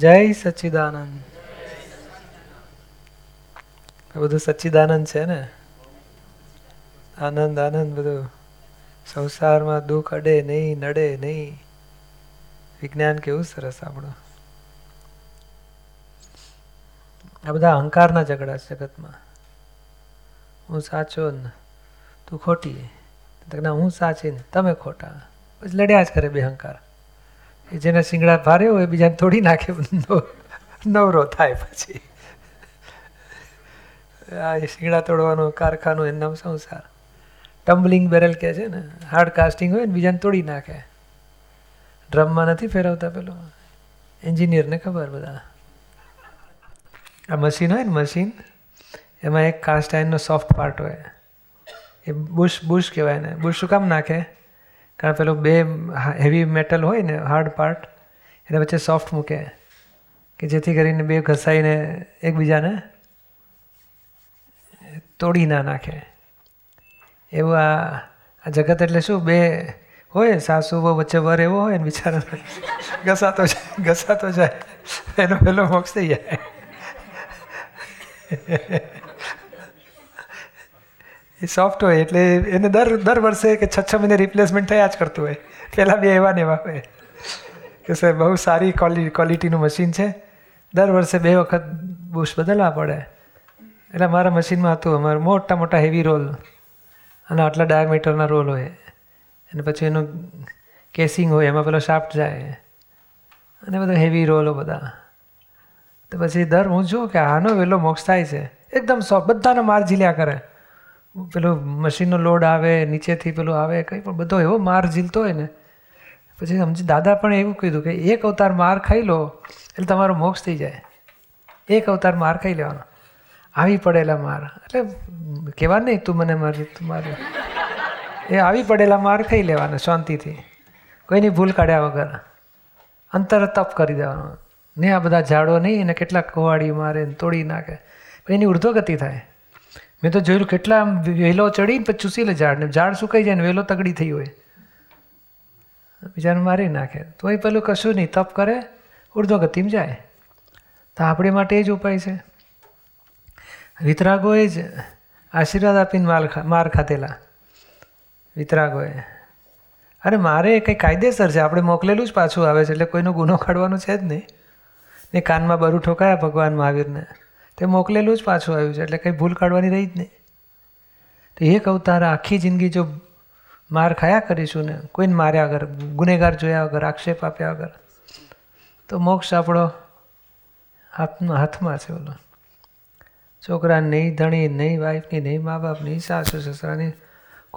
જય સચ્ચિદાનંદ. બધું સચ્ચિદાનંદ છે ને, આનંદ આનંદ બધું. સંસારમાં દુઃખ અડે નહીં, નડે નહીં. વિજ્ઞાન કેવું સરસ આપણું. આ બધા અહંકારના ઝઘડા છે જગતમાં. હું સાચો ને તું ખોટી, ના હું સાચી ને તમે ખોટા, પછી લડ્યા જ કરે બે અહંકાર. એ જેને શિંગડા ભારે હોય એ બીજાને તોડી નાખે, નવરો થાય. પછી આ શિંગડા તોડવાનો કારખાનો, એનું નામ સંસાર. ટમ્બલિંગ બેરલ કહે છે ને, હાર્ડ કાસ્ટિંગ હોય ને બીજાને તોડી નાખે. ડ્રમમાં નથી ફેરવતા, પેલું એન્જિનિયરને ખબર. બધા આ મશીન હોય ને, મશીન એમાં એક કાસ્ટ આયર્નનો સોફ્ટ પાર્ટ હોય, એ બુશ કહેવાય ને. બુશ શું કામ નાખે? કારણ પેલું બે હેવી મેટલ હોય ને, હાર્ડ પાર્ટ, એના વચ્ચે સોફ્ટ મૂકે કે જેથી કરીને બે ઘસાઈને એકબીજાને તોડી ના નાખે. એવું આ જગત એટલે શું, બે હોય સાસુ બહુ વચ્ચે વર એવો હોય ને, બિચારા ઘસાતો જાય, એનો પેલો મોક્ષ થઈ જાય. એ સોફ્ટ હોય એટલે એને દર વર્ષે કે છ મહિને રિપ્લેસમેન્ટ થયા જ કરતું હોય. પહેલાં બે એવા ને એવા હોય કે સર બહુ સારી ક્વોલિટીનું મશીન છે, દર વર્ષે બે વખત બુશ બદલવા પડે. એટલે અમારા મશીનમાં હતું, અમારે મોટા હેવી રોલ અને આટલા ડાયામીટરના રોલ હોય, અને પછી એનું કેસિંગ હોય, એમાં પેલો શાફ્ટ જાય, અને બધા હેવી રોલો બધા. તો પછી દર હું જોઉં કે આનો વહેલો મોક્ષ થાય છે. એકદમ સોફ્ટ, બધાનો માર ઝીલ્યા કરે. પેલો મશીનનો લોડ આવે, નીચેથી પેલું આવે, કંઈ પણ બધો એવો માર ઝીલતો હોય ને. પછી સમજી દાદા પણ એવું કીધું કે એક અવતાર માર ખાઈ લો એટલે તમારો મોક્ષ થઈ જાય. એક અવતાર માર ખાઈ લેવાનો, આવી પડેલા માર. એટલે કહેવા નહીં તું મને મારી, તું મારી, એ આવી પડેલા માર ખાઈ લેવાના શાંતિથી, કોઈની ભૂલ કાઢ્યા વગર. અંતર તપ કરી દેવાનો ને. આ બધા ઝાડો નહીં, એને કેટલા કોવાડી મારે તોડી નાખે, પણ એની ઉર્ધ્વગતિ થાય. મેં તો જોયેલું કેટલા વહેલો ચડીને પછી ચૂસી લે ઝાડને, ઝાડ સુકાઈ જાય ને વહેલો તગડી થઈ હોય, બીજાને મારી નાખે. તો એ પેલું કશું નહીં, તપ કરે, ઉર્ધ્વગતિમાં જાય. તો આપણે માટે એ જ ઉપાય છે. વિતરાગોએ જ આશીર્વાદ આપીને માર ખાધેલા વિતરાગોએ. અરે મારે કંઈ કાયદેસર છે, આપણે મોકલેલું જ પાછું આવે છે, એટલે કોઈનો ગુનો કાઢવાનો છે જ નહીં. ને કાનમાં બરું ઠોકાયા ભગવાન મહાવીરને, તે મોકલેલું જ પાછું આવ્યું છે, એટલે કંઈ ભૂલ કાઢવાની રહી જ નહીં. તો એક અવતાર આખી જિંદગી જો માર ખાયા કરીશું ને, કોઈને માર્યા વગર, ગુનેગાર જોયા વગર, આક્ષેપ આપ્યા વગર, તો મોક્ષ આપણો આપના હાથમાં છે. બોલો, છોકરા નહીં, ધણી નહીં, વાઈફની નહીં, મા બાપની, સાસુ સસરાની,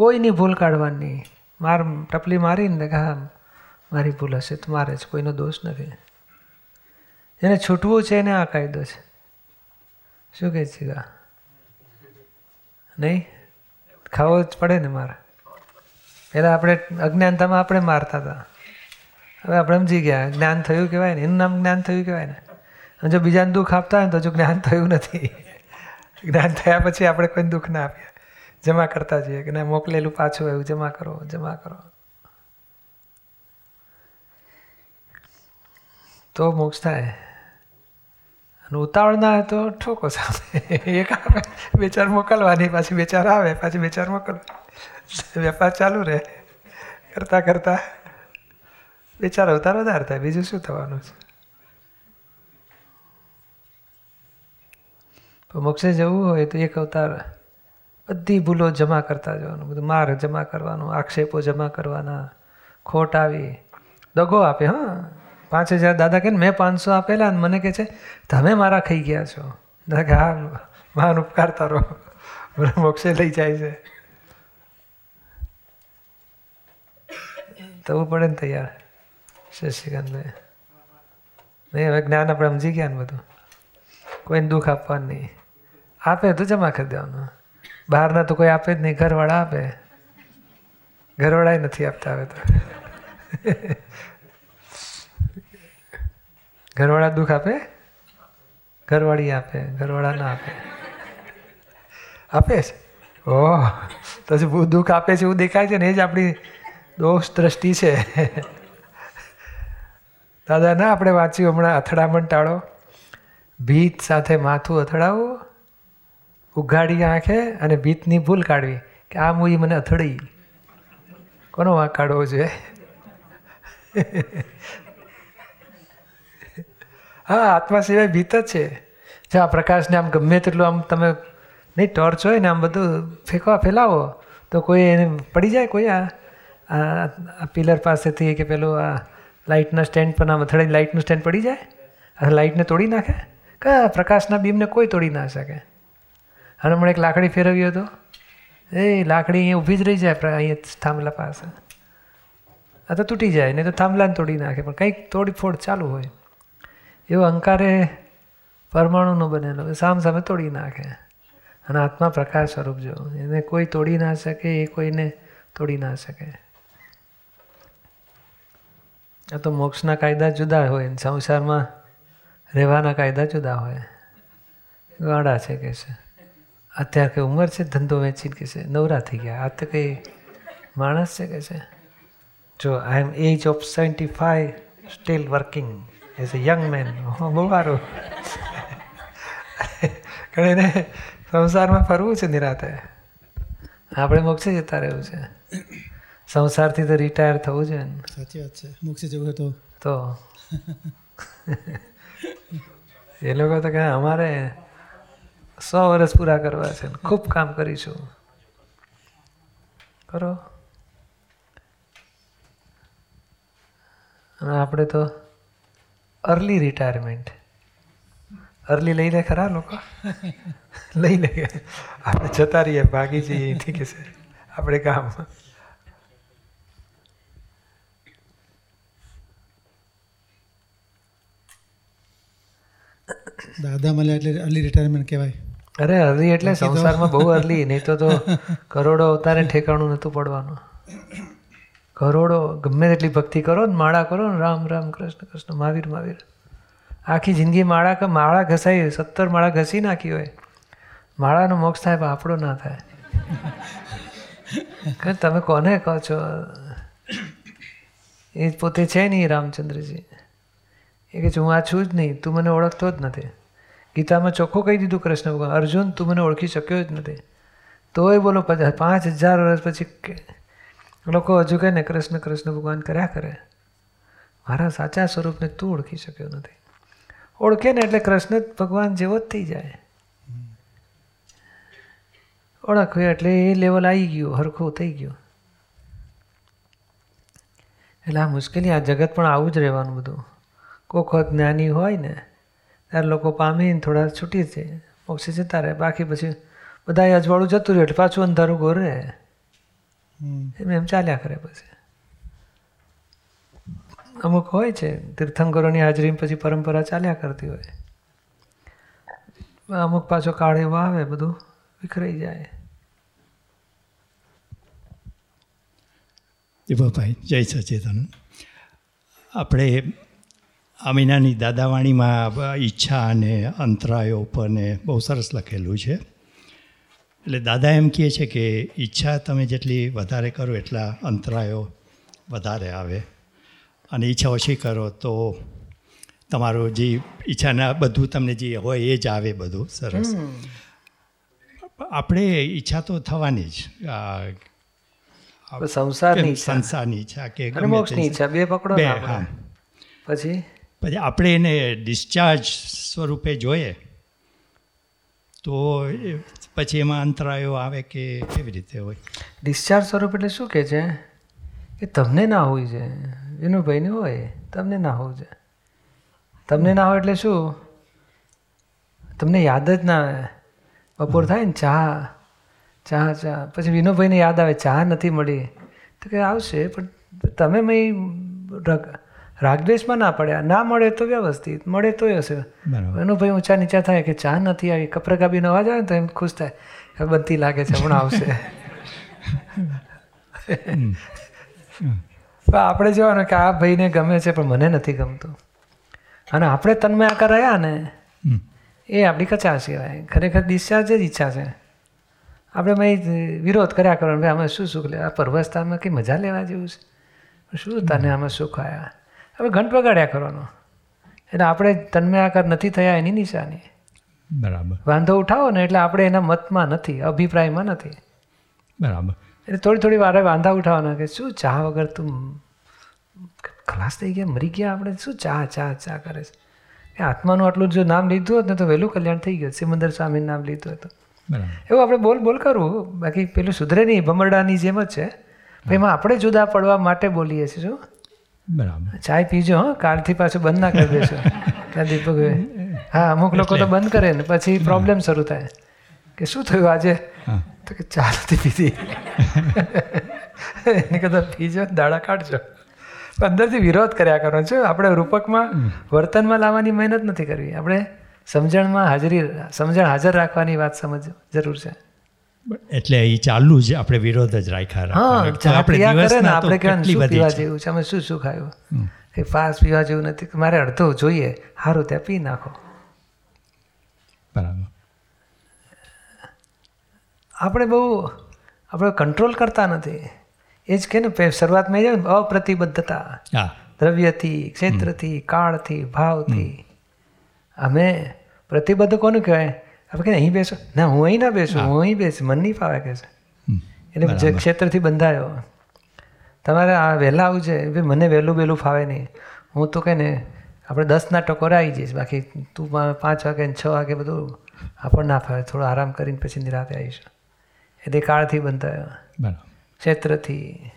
કોઈની ભૂલ કાઢવાની. માર ટપલી મારીને કે હા મારી ભૂલ હશે તો મારે જ, કોઈનો દોષ નથી. જેને છૂટવું છે એને આ કાયદો છે. શું કહે છે? નહીં ખાવો જ પડે ને મારા. પહેલાં આપણે અજ્ઞાનતામાં આપણે મારતા હતા, હવે આપણે સમજી ગયા. જ્ઞાન થયું કહેવાય ને, એનું નામ જ્ઞાન થયું કહેવાય ને. જો બીજાને દુઃખ આપતા હોય ને તો હજુ જ્ઞાન થયું નથી. જ્ઞાન થયા પછી આપણે કોઈને દુઃખ ના આપીએ, જમા કરતા જઈએ કે ના મોકલેલું પાછું આવ્યું, જમા કરો, જમા કરો, તો મોક્ષ થાય. ઉતાવળ ના હોય તો ઠોકો સામે, એક આવે બે ચાર મોકલવાની, પાછી બે ચાર આવે, પાછી બે ચાર મોકલવાની, વેપાર ચાલુ રહે. કરતાં કરતાં બે ચાર અવતાર વધારે થાય, બીજું શું થવાનું છે? તો મોક્ષે જવું હોય તો એક અવતાર બધી ભૂલો જમા કરતા જવાનું, બધું માર જમા કરવાનું, આક્ષેપો જમા કરવાના, ખોટ આવી, દગો આપે. હા, 5000 દાદા કહે ને મેં 500 આપેલા ને મને કહે છે તમે મારા ખાઈ ગયા છો. દાદા કે હા મહાન ઉપકાર તારો, મને મોક્ષે લઈ જાય છે. થવું પડે ને તૈયાર. શશિકાંતભાઈ નહીં, હવે જ્ઞાન આપણે સમજી ગયા ને, બધું કોઈને દુઃખ આપવાનું નહીં. આપે તો જમા કરી દેવાનું. બહારના તો કોઈ આપે જ નહીં, ઘરવાળા આપે. ઘરવાળા નથી આપતા હવે તો. ઘરવાળા દુઃખ આપે, ઘરવાળી આપે, ઘરવાળા ના આપે. આપે છે ઓહ, તો જે દુઃખ આપે છે એવું દેખાય છે ને, એ જ આપણી દોષ દ્રષ્ટિ છે. દાદા ના, આપણે વાંચ્યું હમણાં, અથડામણ ટાળો, ભીત સાથે માથું અથડાવવું, ઉઘાડી આંખે અને ભીતની ભૂલ કાઢવી કે આ મૂવી મને અથડાઈ. કોનો વાંક કાઢવો જોઈએ? હા, આત્મા સિવાય ભીત જ છે. જો આ પ્રકાશને આમ ગમે તેટલું આમ તમે નહીં, ટોર્ચ હોય ને આમ બધું ફેલાવો તો કોઈ એને પડી જાય, કોઈ આ પિલર પાસેથી કે પેલું આ લાઇટના સ્ટેન્ડ પર આમ અથડાઈ લાઇટનું સ્ટેન્ડ પડી જાય, લાઇટને તોડી નાખે. કા પ્રકાશના બીમને કોઈ તોડી ના શકે. અને હમણાં એક લાકડી ફેરવ્યો હતો, એ લાકડી અહીંયા ઊભી જ રહી જાય અહીંયા થાંભલા પાસે, આ તો તૂટી જાય, નહીં તો થાંભલાને તોડી નાખે, પણ કંઈક તોડીફોડ ચાલુ હોય. એવો અહંકારે પરમાણુનો બનેલો, સામ સામે તોડી નાખે. અને આત્મા પ્રકાશ સ્વરૂપ, જો એને કોઈ તોડી ના શકે, એ કોઈને તોડી ના શકે. આ તો મોક્ષના કાયદા જુદા હોય, સંસારમાં રહેવાના કાયદા જુદા હોય. ગાડા છે કે છે, અત્યારે કંઈ ઉંમર છે, ધંધો વેચીને કે છે નવરા થઈ ગયા, આ તો કંઈ માણસ છે કે છે. જો I am age of 75 still working as a young man, બહુ સારું. કારણ એને સંસારમાં ફરવું છે નિરાતે, આપણે મોક્ષે જતા રહેવું છે, સંસારથી તો રિટાયર થવું છે ને. સાચી વાત છે, મોક્ષે જવું હોય તો એ લોકો તો કહે અમારે 100 વર્ષ પૂરા કરવા છે, ખૂબ કામ કરીશું. કરો, અને આપણે તો અર્લી રિટાયરમેન્ટ. અર્લી લઈ લે ખરા લોકો, લઈ લે, આપણે જતા રહીએ, ભાગી જઈએ અહીંથી કે છે આપણે કામ. દાદા મળ્યા એટલે અર્લી રિટાયરમેન્ટ કહેવાય. અરે અર્લી એટલે સંસારમાં બહુ અર્લી, નહીં તો કરોડો અવતારે ઠેકાણું નહોતું પડવાનું. કરોડો ગમે તેટલી ભક્તિ કરો ને, માળા કરો ને, રામ રામ કૃષ્ણ કૃષ્ણ મહાવીર મહાવીર, આખી જિંદગી માળા ઘસાઈ, 70 માળા ઘસી નાખી હોય, માળાનો મોક્ષ થાય પણ આપણો ના થાય. તમે કોને કહો છો? એ પોતે છે નહીં રામચંદ્રજી. એ કહે છે હું આ છું જ નહીં, તું મને ઓળખતો જ નથી. ગીતામાં ચોખ્ખું કહી દીધું કૃષ્ણ ભગવાન, અર્જુન તું મને ઓળખી શક્યો જ નથી. તોય બોલો 5000 વર્ષ પછી લોકો હજુ કહે ને કૃષ્ણ કૃષ્ણ ભગવાન કર્યા કરે, મારા સાચા સ્વરૂપને તું ઓળખી શક્યો નથી. ઓળખે ને એટલે કૃષ્ણ ભગવાન જેવો જ થઈ જાય. ઓળખ્યું એટલે એ લેવલ આવી ગયું, હરખું થઈ ગયું. એટલે આ મુશ્કેલી, આ જગત પણ આવું જ રહેવાનું બધું. કોક વખત જ્ઞાની હોય ને ત્યારે લોકો પામીને થોડા છૂટી જાય, મોક્ષે જતા રહે, બાકી પછી બધા અજવાળું જતું રહ્યું એટલે પાછું અંધારું ઘોર રહે, એમ ચાલ્યા કરે. પછી અમુક હોય છે તીર્થંકરોની હાજરી પછી પરંપરા ચાલ્યા કરતી હોય, અમુક પાછો કાળ એવો આવે બધું વિખરાઈ જાય. દીપાભાઈ જય સચેતન, આપણે આ મહિનાની દાદાવાણીમાં ઈચ્છા અને અંતરાયો ઉપરને બહુ સરસ લખેલું છે. એટલે દાદા એમ કહે છે કે ઈચ્છા તમે જેટલી વધારે કરો એટલા અંતરાયો વધારે આવે, અને ઈચ્છા ઓછી કરો તો તમારું જે ઈચ્છાના બધું તમને જે હોય એ જ આવે બધું. સરસ. આપણે ઈચ્છા તો થવાની જ, સંસારની ઈચ્છા કે મોક્ષની ઈચ્છા બે પકડો. હા, પછી આપણે એને ડિસ્ચાર્જ સ્વરૂપે જોઈએ તો પછી એમાં અંતરાયો આવે કે કેવી રીતે હોય? ડિસ્ચાર્જ સ્વરૂપ એટલે શું કહે છે કે તમને ના હોવી છે, વિનુભાઈને હોય, તમને ના હોવું છે. તમને ના હોય એટલે શું? તમને યાદ જ ના આવે. બપોર થાય ને ચા પછી વિનુભાઈને યાદ આવે ચા નથી મળી તો કે આવશે, પણ તમે રાગદ્વેષમાં ના પડ્યા, ના મળે તો વ્યવસ્થિત, મળે તોય હશે. વિનુભાઈ ઊંચા નીચા થાય કે ચા નથી આવી, કપરાકાબીનો અવાજ આવે ને તો એમ ખુશ થાય, બનતી લાગે છે હમણાં આવશે. પણ આપણે જોવાનું કે આ ભાઈને ગમે છે પણ મને નથી ગમતું, અને આપણે તન્મય આકાર રહ્યા ને એ આપણી કચાશ કહેવાય. ખરેખર ડિસ્ચાર્જ જ ઈચ્છા છે. આપણે વિરોધ કર્યા કરવાનો, ભાઈ આમાં શું સુખ લે, આ પરવસતામાં કંઈ મજા લેવા જેવું છે, શું તને આમાં સુખ આવ્યા? હવે ઘંટ વગાડ્યા કરવાનો. એટલે આપણે તન્મયાકાર નથી થયા એની નિશાની. બરાબર. વાંધો ઉઠાવો ને એટલે આપણે એના મતમાં નથી, અભિપ્રાયમાં નથી. બરાબર. એટલે થોડી થોડી વારે વાંધા ઉઠાવવાના કે શું ચા વગર તું ખલાસ થઈ ગયા, મરી ગયા, આપણે શું ચા ચા ચા કરે છે. એ આત્માનું આટલું જો નામ લીધું હોત ને તો વહેલું કલ્યાણ થઈ ગયું. સિમંદર સ્વામીનું નામ લીધું હતું. એવું આપણે બોલ બોલ કરવું, બાકી પેલું સુધરે નહીં, ભમરડાની જેમ જ છે. એમાં આપણે જુદા પડવા માટે બોલીએ છીએ. શું બરાબર, ચાય પીજો, હા, કાલથી પાછું બંધ ના કરી દેશો દીપકભાઈ. હા, અમુક લોકો તો બંધ કરે ને પછી પ્રોબ્લેમ શરૂ થાય કે શું થયું આજે, તો કે ચા નથી પીધી. એને કદાચ પીજો, દાડા કાઢજો. અંદરથી વિરોધ કર્યા કરવાનો છે. આપણે રૂપકમાં વર્તનમાં લાવવાની મહેનત નથી કરવી. આપણે સમજણમાં સમજણ હાજર રાખવાની વાત સમજ જરૂર છે. એટલે એ ચાલુ જ આપણે વિરોધ જ રાખ્યા. આપણે પીવા જેવું છે, અમે શું શું ખાયું, એ ફાસ્ટ પીવા જેવું નથી, મારે અડધો જોઈએ, સારું ત્યાં પી નાખો. બરાબર. આપણે બહુ આપણે કંટ્રોલ કરતા નથી. એ જ કે ને શરૂઆતમાં જાય ને અપ્રતિબદ્ધતા, દ્રવ્યથી, ક્ષેત્રથી, કાળથી, ભાવથી. અમે પ્રતિબદ્ધ કોનું કહેવાય? આપણે કે અહીં બેસો ના, હું અહીં ના બેસું, હું અહીં બેસું, મન નહીં ફાવે કે છે. એટલે જે ક્ષેત્રથી બંધાયો, તમારે આ વહેલા આવું છે ભાઈ, મને વહેલું વહેલું ફાવે નહીં. હું તો કહે ને આપણે 10ના ટકોરે આવી જઈશ, બાકી તું 5 વાગે ને 6 વાગે બધું આપણને ના ફાવે, થોડો આરામ કરીને પછી નિરાતે આવીશું. એટલે કાળથી બંધાયો, ક્ષેત્રથી.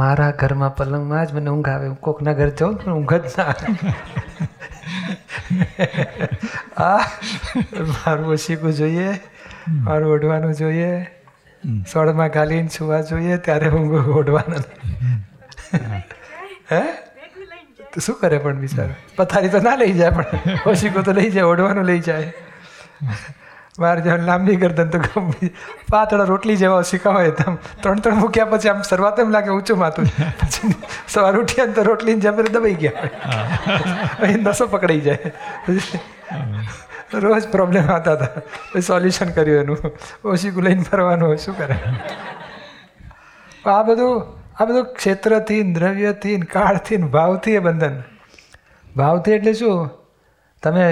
મારા ઘરમાં પલંગમાં જ મને ઊંઘ આવે, હું કોકના ઘર જાઉં પણ ઊંઘ જ ના આવે. આ મારું ઓછીકું જોઈએ, મારું ઓઢવાનું જોઈએ, સોળમાં ગાલીને સુવા જોઈએ, ત્યારે હું ઓઢવાનું. હે તો શું કરે પણ બિચારો? પથારી તો ના લઈ જાય, પણ ઓછીકું તો લઈ જાય, ઓઢવાનું લઈ જાય. બહાર જવાનું લાંબી કરતા તો પાતળા રોટલી જેવા ઓછીકા હોય. આમ 3 મૂક્યા પછી આમ શરૂઆત એમ લાગે ઊંચું માથું, પછી સવાર ઉઠ્યા ને તો રોટલીને જમે દબાઈ ગયા, નસો પકડાઈ જાય. રોજ પ્રોબ્લેમ આવતા હતા, પછી સોલ્યુશન કર્યું એનું. ઓછીકું લઈને ફરવાનું, શું કરે? આ બધું ક્ષેત્રથી, દ્રવ્યથી, કાળથી, ભાવથી એ બંધન. ભાવથી એટલે શું? તમે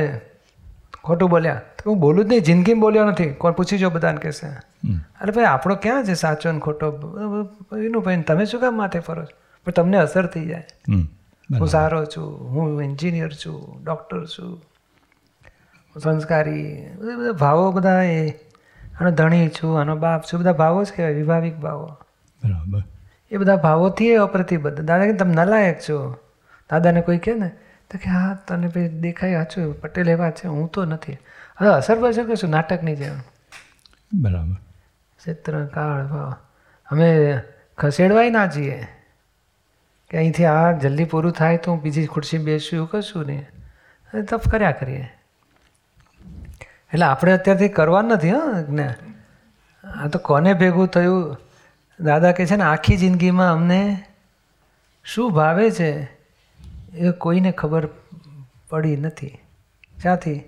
ખોટું બોલ્યા તો હું બોલું જ નહીં, જિંદગીમાં બોલ્યો નથી. કોણ પૂછી જો બધાને કહેશે, અરે ભાઈ આપણો ક્યાં છે સાચો ને ખોટો એનું. ભાઈ તમે શું કામ માથે ફરો છો? પણ તમને અસર થઈ જાય. હું સારો છું, હું એન્જિનિયર છું, ડૉક્ટર છું, સંસ્કારી, બધા ભાવો, બધા એ આનો ધણી છું, આનો બાપ છું, બધા ભાવો જ કહેવાય, વિભાવિક ભાવો. બરાબર. એ બધા ભાવોથી એ અપ્રતિબદ્ધ. દાદા કે તમે નાલાયક છો, દાદાને કોઈ કહે ને તો કે હા તને ભાઈ દેખાય હાચું, પટેલ એવા છે, હું તો નથી. હવે અસર પડશે કે શું? નાટકની જેમ. બરાબર. ક્ષેત્ર, કાળ, ભાવ. અમે ખસેડવાય ના જઈએ કે અહીંથી આ જલ્દી પૂરું થાય તો હું બીજી ખુરશી બેસું, એવું કશું નહીં. અને તપ કર્યા કરીએ. એટલે આપણે અત્યારથી કરવાનું નથી. ને આ તો કોને ભેગું થયું? દાદા કહે છે ને, આખી જિંદગીમાં અમને શું ભાવે છે એ કોઈને ખબર પડી નથી. ક્યાંથી?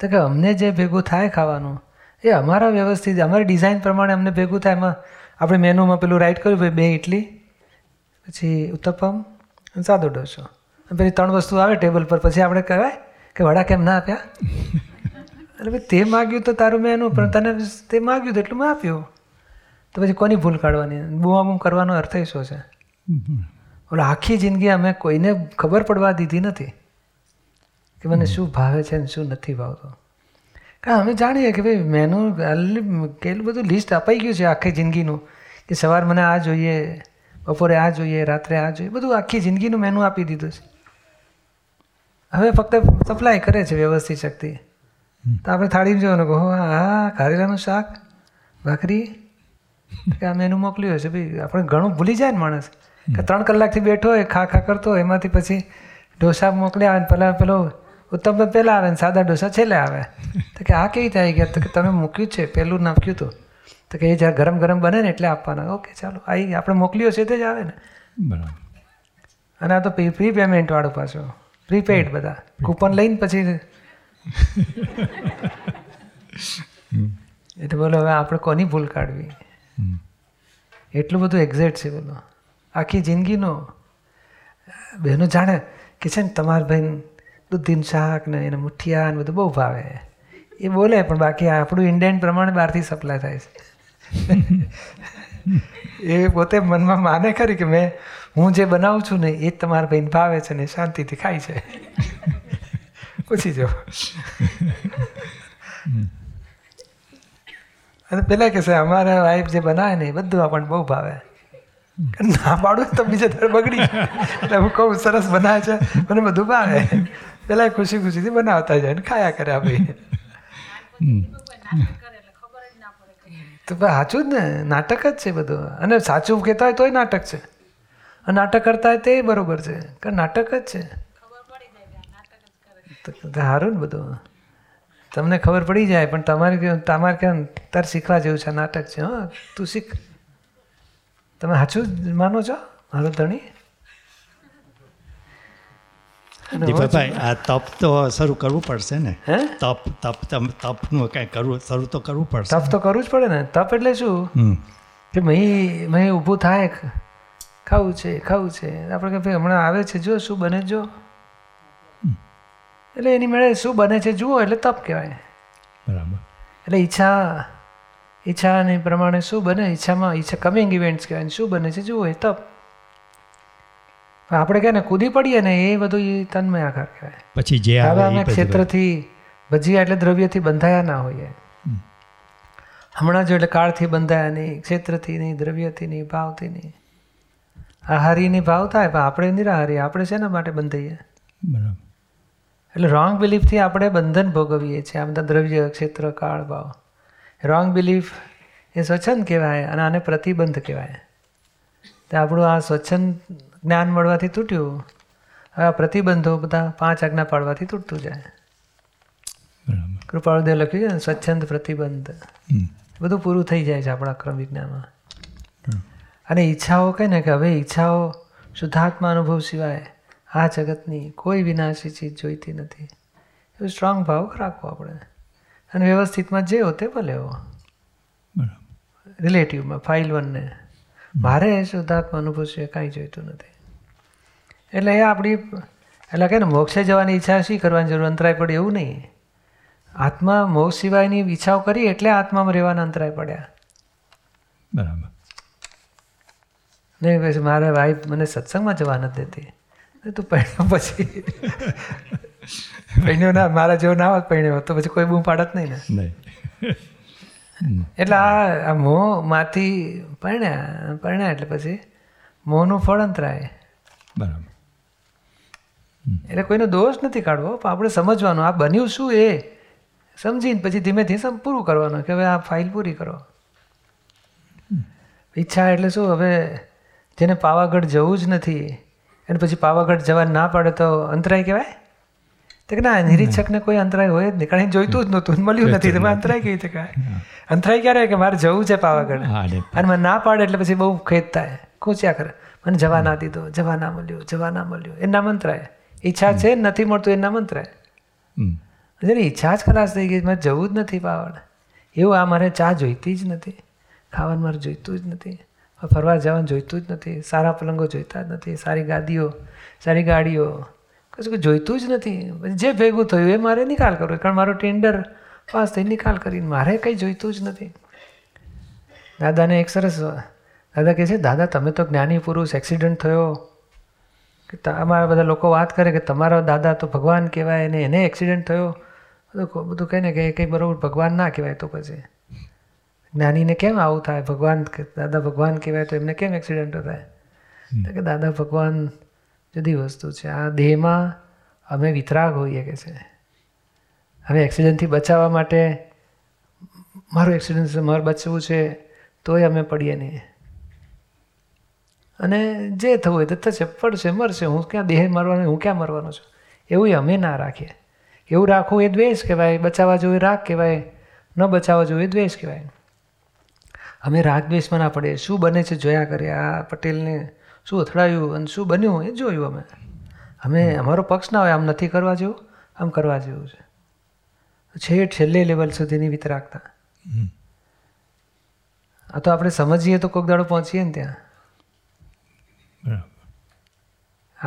તો કે અમને જે ભેગું થાય ખાવાનું એ અમારા વ્યવસ્થિત, અમારી ડિઝાઇન પ્રમાણે અમને ભેગું થાય. એમાં આપણે મેનુમાં પેલું રાઇટ કર્યું, ભાઈ 2 ઇડલી, પછી ઉત્તપમ અને સાદો ઢોસો, પછી 3 વસ્તુ આવે ટેબલ પર. પછી આપણે કહેવાય કે વડા કેમ ના આપ્યા? એટલે ભાઈ તે માગ્યું તો તારું મેનુ, પણ તને તે માગ્યું તો એટલું મેં આપ્યું. તો પછી કોની ભૂલ કાઢવાની? બૂમાબૂમ કરવાનો અર્થ એ શું છે? ઓલા આખી જિંદગી અમે કોઈને ખબર પડવા દીધી નથી કે મને શું ભાવે છે ને શું નથી ભાવતું. કારણ અમે જાણીએ કે ભાઈ મેનુ કેટલું બધું લિસ્ટ અપાઈ ગયું છે આખી જિંદગીનું, કે સવાર મને આ જોઈએ, બપોરે આ જોઈએ, રાત્રે આ જોઈએ, બધું આખી જિંદગીનું મેનુ આપી દીધું છે. હવે ફક્ત સપ્લાય કરે છે વ્યવસ્થિત શક્તિ. તો આપણે થાળીમાં જવાનું કહો, હા કારેલાનું શાક, ભાખરી, આ મેનુ મોકલ્યું હશે. ભાઈ આપણે ઘણું ભૂલી જાય ને માણસ, કે 3 કલાકથી બેઠો હોય, ખા કરતો હોય, એમાંથી પછી ઢોસા મોકલ્યા આવે ને પહેલાં પેલો ઉત્તમ પહેલાં આવે ને સાદા ઢોસા છેલ્લે આવે. તો કે આ કેવી થઈ ગયા? તો કે તમે મૂક્યું છે, પહેલું નાખ્યું હતું. તો કે એ જ્યારે ગરમ ગરમ બને ને એટલે આપવાના. ઓકે ચાલો, આવી આપણે મોકલ્યો છે તે જ આવે ને. બરાબર. અને આ તો પ્રી પેમેન્ટવાળું પાછું, પ્રીપેડ, બધા કૂપન લઈને પછી. એટલે બોલો હવે આપણે કોની ભૂલ કાઢવી? એટલું બધું એક્ઝેક્ટ છે બોલો આખી જિંદગીનો. બહેનો જાણે કે છે ને તમારા ભાઈને દૂધીનું શાક ને એને મુઠિયા ને બધું બહુ ભાવે, એ બોલે. પણ બાકી આપણું ઇન્ડિયન પ્રમાણે બહારથી સપ્લાય થાય છે. એ પોતે મનમાં માને ખરી કે હું જે બનાવું છું ને એ જ તમારા ભાઈને ભાવે છે ને શાંતિથી ખાય છે. પૂછી જાઓ. અને પેલા કહેશે અમારા વાઈફ જે બનાવે ને એ બધું આપણને બહુ ભાવે. ના પાડું તો બીજા દર બગડી. એટલે હું કહું સરસ બનાવે છે મને બધું ભાવે. પેલા ખુશી ખુશીથી બનાવતા જાય ને ખાયા કરે. તો સાચું જ ને, નાટક જ છે બધું. અને સાચું કહેતા હોય તોય નાટક છે, અને નાટક કરતા હોય તે બરોબર છે, કારણ નાટક જ છે. સારું ને બધું તમને ખબર પડી જાય. પણ તમારે કેમ તાર શીખવા જેવું છે, નાટક છે. હા તું શીખ. તમે સાચું જ માનો છો મારો ધણી ભાઈ? આ તપ તો શરૂ કરવું પડશે ને. હે તપ? તપનું કાંઈ કરવું શરૂ તો કરવું પડશે. તપ તો કરવું જ પડે ને. તપ એટલે શું કે મહી ઊભું થાય, ખાવું છે ખાવું છે. આપણે કે ભાઈ હમણાં આવે છે, જો શું બને જો. એટલે એની મેળે શું બને છે જુઓ, એટલે તપ કહેવાય. બરાબર. એટલે ઈચ્છાને પ્રમાણે શું બને, ઈચ્છા કમિંગ ઇવેન્ટ્સ કહેવાય, શું બને છે જુઓ એ તપ. આપણે કહે ને કૂદી પડીએ ને એ બધું એ તન્મય આકાર કહેવાય. પછી જે આવા ક્ષેત્રથી ભજીયા એટલે દ્રવ્યથી બંધાયા ના હોઈએ હમણાં જો, એટલે કાળથી બંધાયા નહીં, ક્ષેત્રથી નહીં, દ્રવ્યથી નહીં, ભાવથી નહીં. આહારીની ભાવ થાય પણ આપણે નિરાહારી, આપણે શેના માટે બંધાઈએ? બરાબર. એટલે રોંગ બિલીફથી આપણે બંધન ભોગવીએ છીએ. આ બધા દ્રવ્ય ક્ષેત્ર કાળ ભાવ, રોંગ બિલીફ એ સ્વચ્છંદ કહેવાય અને આને પ્રતિબંધ કહેવાય. તો આપણું આ સ્વચ્છંદ જ્ઞાન મળવાથી તૂટ્યું. હવે આ પ્રતિબંધો બધા 5 આજ્ઞા પાડવાથી તૂટતું જાય. બરાબર. કૃપાળુદેવ લખ્યું છે ને સ્વચ્છંદ પ્રતિબંધ, બધું પૂરું થઈ જાય છે આપણા ક્રમ વિજ્ઞાનમાં. અને ઈચ્છાઓ કહે ને કે હવે ઈચ્છાઓ શુદ્ધાત્મા અનુભવ સિવાય આ જગતની કોઈ વિનાશી ચીજ જોઈતી નથી. એવો સ્ટ્રોંગ ભાવ રાખવો આપણે. અને વ્યવસ્થિતમાં જે હો તે ભલે હો. બરાબર. રિલેટિવમાં ફાઇલ 1ને મારે શુદ્ધાત્મા અનુભવ છે કાંઈ જોઈતું નથી. એટલે એ આપણી એટલે કે ને મોક્ષે જવાની ઈચ્છા શી કરવાની જરૂર, અંતરાય પડે એવું નહીં. આત્મા મોક્ષ સિવાયની ઈચ્છાઓ કરી એટલે આત્મામાં રહેવાના અંતરાય પડ્યા. બરાબર. નહીં પછી મારા વાઈફ મને સત્સંગમાં જવા નથી દેતી, તું પહેણ્યો પછી પૈણ્યો ના, મારા જેવો ના હોત પૈણ્યો તો પછી કોઈ બૂમ પાડત નહીં ને. એટલે આ મોંમાંથી પરણ્યા એટલે પછી મોંનું ફળ અંતરાય. બરાબર. એટલે કોઈનો દોષ નથી કાઢવો, પણ આપણે સમજવાનું આ બન્યું શું એ સમજીને પછી ધીમે ધીમે પૂરું કરવાનું કે હવે આ ફાઇલ પૂરી કરો. ઈચ્છા એટલે શું, હવે જેને પાવાગઢ જવું જ નથી એને પછી પાવાગઢ જવા ના પાડે તો અંતરાય કહેવાય? ના, નિરીક્ષકને કોઈ અંતરાય હોય જ નહીં, કારણ જોઈતું જ નહોતું, મળ્યું નથી. તમે અંતરાય કેવી રીતે કહે? અંતરાય ક્યારે કે મારે જવું છે પાવાગઢ અને મને ના પાડે એટલે પછી બહુ ખેદ થાય, ખૂંચ્યા કરે, મને જવા ના દીધો, જવા ના મળ્યો, જવા ના મળ્યો, એ નામ અંતરાય. ઈચ્છા છે નથી મળતું એ નામ અંતરાય. જેને ઈચ્છા જ ખલાસ થઈ ગઈ, મારે જવું જ નથી પાવાગઢ, એવું આ મારે ચા જોઈતી જ નથી, ખાવાનું મારે જોઈતું જ નથી, ફરવા જવાનું જોઈતું જ નથી, સારા પલંગો જોઈતા જ નથી, સારી ગાદીઓ સારી ગાડીઓ કશું જોઈતું જ નથી. જે ભેગું થયું એ મારે નિકાલ કરવો, કારણ મારો ટેન્ડર પાસ થઈ નિકાલ કરીને મારે કંઈ જોઈતું જ નથી. દાદાને એક સરસ દાદા કહે છે, દાદા તમે તો જ્ઞાની પુરુષ, એક્સિડન્ટ થયો કે અમારા બધા લોકો વાત કરે કે તમારા દાદા તો ભગવાન કહેવાય અને એને એક્સિડન્ટ થયો, બધું કહે ને કે કંઈ બરાબર ભગવાન ના કહેવાય. તો પછી જ્ઞાનીને કેમ આવું થાય? ભગવાન દાદા ભગવાન કહેવાય તો એમને કેમ એક્સિડન્ટ થાય? કે દાદા ભગવાન જુદી વસ્તુ છે, આ દેહમાં અમે વિતરાગ હોઈએ કે છે. હવે એક્સિડન્ટથી બચાવવા માટે મારું એક્સિડન્ટ મારે બચવું છે તોય અમે પડીએ નહીં, અને જે થવું હોય તો થશે, પડશે મરશે, હું ક્યાં દેહ મરવાનો, હું ક્યાં મરવાનો છું, એવું અમે ના રાખીએ. એવું રાખવું એ દ્વેષ કહેવાય, બચાવવા જોઈએ રાગ કહેવાય, ન બચાવવા જોઈએ દ્વેષ કહેવાય. અમે રાગ દ્વેષમાં ના પડીએ, શું બને છે જોયા કરીએ. આ પટેલને શું અથડાયું અને શું બન્યું એ જોયું. અમે અમારો પક્ષ ના હોય, આમ નથી કરવા જેવું, આમ કરવા જેવું છે, છેલ્લે લેવલ સુધીની વિતરાગતા. આ તો આપણે સમજીએ તો કોઈક દાડો પહોંચીએ ને ત્યાં.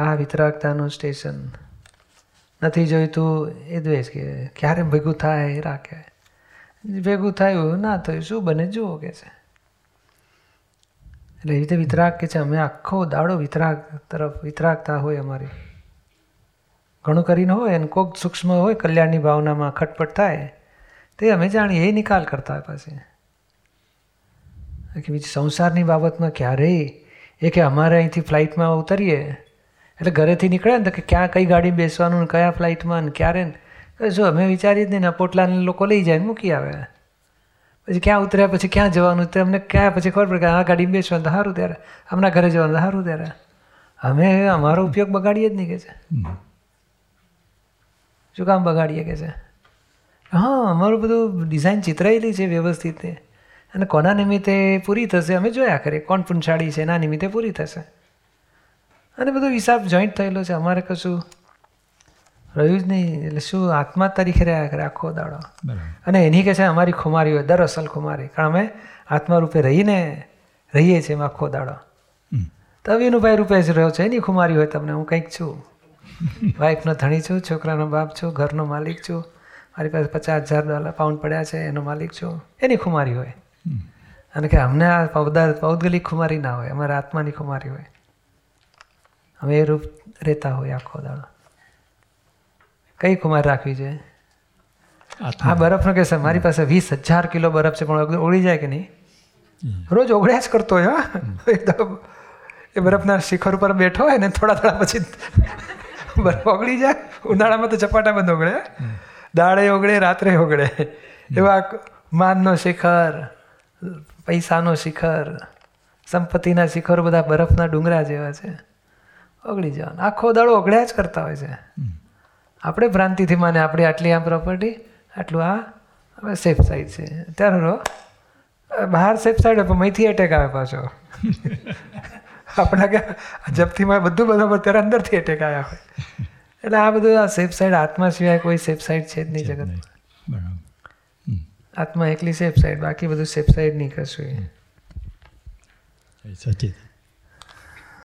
આ વિતરાગતાનું સ્ટેશન નથી જોઈતું એ દ્વેષ કે ક્યારે ભેગું થાય એ રાખે. ભેગું થયું ના થયું શું બને જુઓ કે છે. એટલે એ રીતે વિતરાગ કે છે અમે આખો દાડો વિતરાગ તરફ વિતરાગતા હોય અમારી. ઘણું કરીને હોય અને કોઈક સૂક્ષ્મ હોય કલ્યાણની ભાવનામાં ખટપટ થાય તે અમે જાણીએ એ નિકાલ કરતા હોય પાછી. કે બીજી સંસારની બાબતમાં ક્યારેય એ કે અમારે અહીંથી ફ્લાઇટમાં ઉતરીએ એટલે ઘરેથી નીકળે ને તો કે ક્યાં કઈ ગાડી બેસવાનું ને કયા ફ્લાઇટમાં ને ક્યારે ને જો અમે વિચારીએ જ નહીં ને પોટલાને લોકો લઈ જાય ને મૂકી આવે પછી ક્યાં ઉતર્યા પછી ક્યાં જવાનું તે અમને ક્યાં પછી ખબર પડે કે આ ગાડી બેસવાનું તો સારું ત્યારે હમણાં ઘરે જવાનું તો સારું ત્યારે અમે અમારો ઉપયોગ બગાડીએ જ નહીં કે છે. શું કામ બગાડીએ કે છે? હા અમારું બધું ડિઝાઇન ચિતરાયેલી છે વ્યવસ્થિત રીતે અને કોના નિમિત્તે પૂરી થશે અમે જોયા કરીએ કોણ પુણશાળી છે એના નિમિત્તે પૂરી થશે અને બધો હિસાબ જોઈન્ટ થયેલો છે અમારે કશું રહ્યું જ નહીં. એટલે શું આત્મા તરીકે રહ્યા કરે આખો દાડો અને એની કહે છે અમારી ખુમારી હોય દરઅસલ ખુમારી કારણ અમે આત્મા રૂપે રહીએ છીએ એમ આખો દાડો તવીનું ભાઈ રૂપે જ રહ્યો છે એની ખુમારી હોય તમને હું કંઈક છું વાઇફનો ધણી છું છોકરાનો બાપ છું ઘરનો માલિક છું મારી પાસે $50,000 પાઉન્ડ પડ્યા છે એનો માલિક છું એની ખુમારી હોય અને કે અમને આ પૌદગલિક ખુમારી ના હોય અમારા આત્માની ખુમારી હોય અમે એ રૂપ રહેતા હોય આખો દાડો. કઈ ખુમારી રાખવી છે? આ બરફનો કહેશે મારી પાસે 20,000 કિલો બરફ છે પણ ઓગળી જાય કે નહીં? રોજ ઓગળ્યા જ કરતો હોય એકદમ એ બરફના શિખર ઉપર બેઠો હોય ને થોડા પછી બરફ ઓગળી જાય. ઉનાળામાં તો ચપાટા બંધ ઓગળે દાડે ઓગળે રાત્રે ઓગળે એવા માનનો શિખર પૈસાનો શિખર સંપત્તિના શિખરો બધા બરફના ડુંગરા જેવા છે ઓગળી જવાના આખો દાડો ઓગળ્યા જ કરતા હોય છે. આપણે ભ્રાંતિથી માને આપણે આટલી આ પ્રોપર્ટી આટલું આ સેફ સાઈડ છે ત્યારે બહાર સેફ સાઈડ પણ મહીથી એટેક આવે પાછો આપણા કે જપ્તીમાં બધું બરાબર ત્યારે અંદરથી એટેક આવ્યા હોય. એટલે આ બધું આ સેફ સાઈડ આત્મા સિવાય કોઈ સેફ સાઈડ છે જ નહીં જગતમાં. આત્મા એકલી સેફ સાઈડ બાકી બધું સેફ સાઈડ નહીં કશું.